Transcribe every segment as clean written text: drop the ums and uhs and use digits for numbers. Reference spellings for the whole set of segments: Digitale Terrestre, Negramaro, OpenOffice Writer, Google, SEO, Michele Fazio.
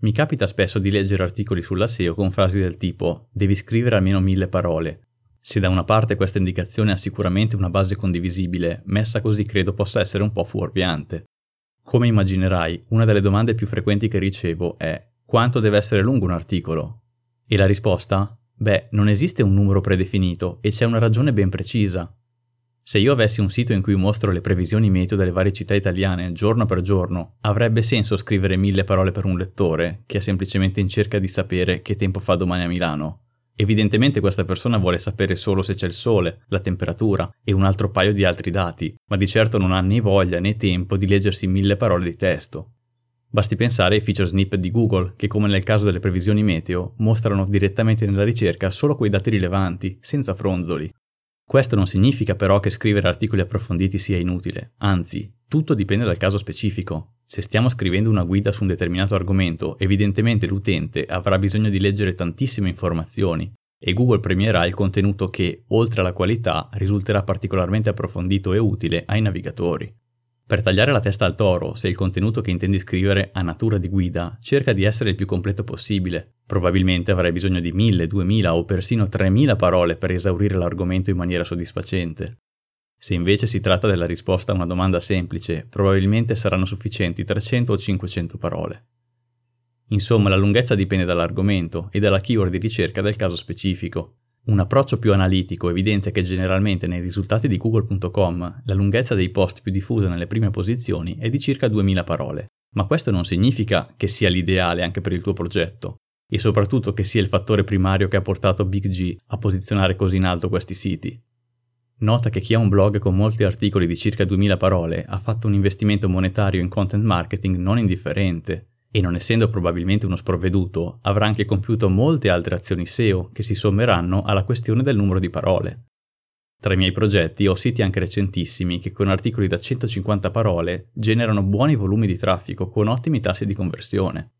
Mi capita spesso di leggere articoli sulla SEO con frasi del tipo «devi scrivere almeno 1000 parole». Se da una parte questa indicazione ha sicuramente una base condivisibile, messa così credo possa essere un po' fuorviante. Come immaginerai, una delle domande più frequenti che ricevo è «quanto deve essere lungo un articolo?» E la risposta? Beh, non esiste un numero predefinito e c'è una ragione ben precisa. Se io avessi un sito in cui mostro le previsioni meteo delle varie città italiane giorno per giorno, avrebbe senso scrivere 1000 parole per un lettore che è semplicemente in cerca di sapere che tempo fa domani a Milano. Evidentemente questa persona vuole sapere solo se c'è il sole, la temperatura e un altro paio di altri dati, ma di certo non ha né voglia né tempo di leggersi 1000 parole di testo. Basti pensare ai feature snippet di Google, che come nel caso delle previsioni meteo, mostrano direttamente nella ricerca solo quei dati rilevanti, senza fronzoli. Questo non significa però che scrivere articoli approfonditi sia inutile, anzi, tutto dipende dal caso specifico. Se stiamo scrivendo una guida su un determinato argomento, evidentemente l'utente avrà bisogno di leggere tantissime informazioni e Google premierà il contenuto che, oltre alla qualità, risulterà particolarmente approfondito e utile ai navigatori. Per tagliare la testa al toro, se il contenuto che intendi scrivere ha natura di guida, cerca di essere il più completo possibile. Probabilmente avrai bisogno di 1000, 2000 o persino 3000 parole per esaurire l'argomento in maniera soddisfacente. Se invece si tratta della risposta a una domanda semplice, probabilmente saranno sufficienti 300 o 500 parole. Insomma, la lunghezza dipende dall'argomento e dalla keyword di ricerca del caso specifico. Un approccio più analitico evidenzia che generalmente nei risultati di Google.com la lunghezza dei post più diffusa nelle prime posizioni è di circa 2000 parole, ma questo non significa che sia l'ideale anche per il tuo progetto, e soprattutto che sia il fattore primario che ha portato Big G a posizionare così in alto questi siti. Nota che chi ha un blog con molti articoli di circa 2000 parole ha fatto un investimento monetario in content marketing non indifferente e, non essendo probabilmente uno sprovveduto, avrà anche compiuto molte altre azioni SEO che si sommeranno alla questione del numero di parole. Tra i miei progetti ho siti anche recentissimi che con articoli da 150 parole generano buoni volumi di traffico con ottimi tassi di conversione.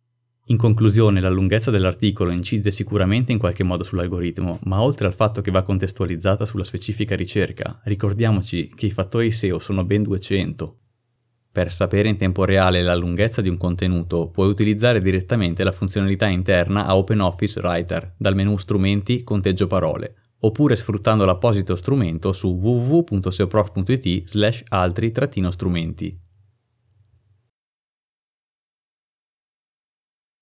In conclusione, la lunghezza dell'articolo incide sicuramente in qualche modo sull'algoritmo, ma oltre al fatto che va contestualizzata sulla specifica ricerca, ricordiamoci che i fattori SEO sono ben 200. Per sapere in tempo reale la lunghezza di un contenuto, puoi utilizzare direttamente la funzionalità interna a OpenOffice Writer, dal menu Strumenti, Conteggio Parole, oppure sfruttando l'apposito strumento su www.seoprof.it/altri-strumenti.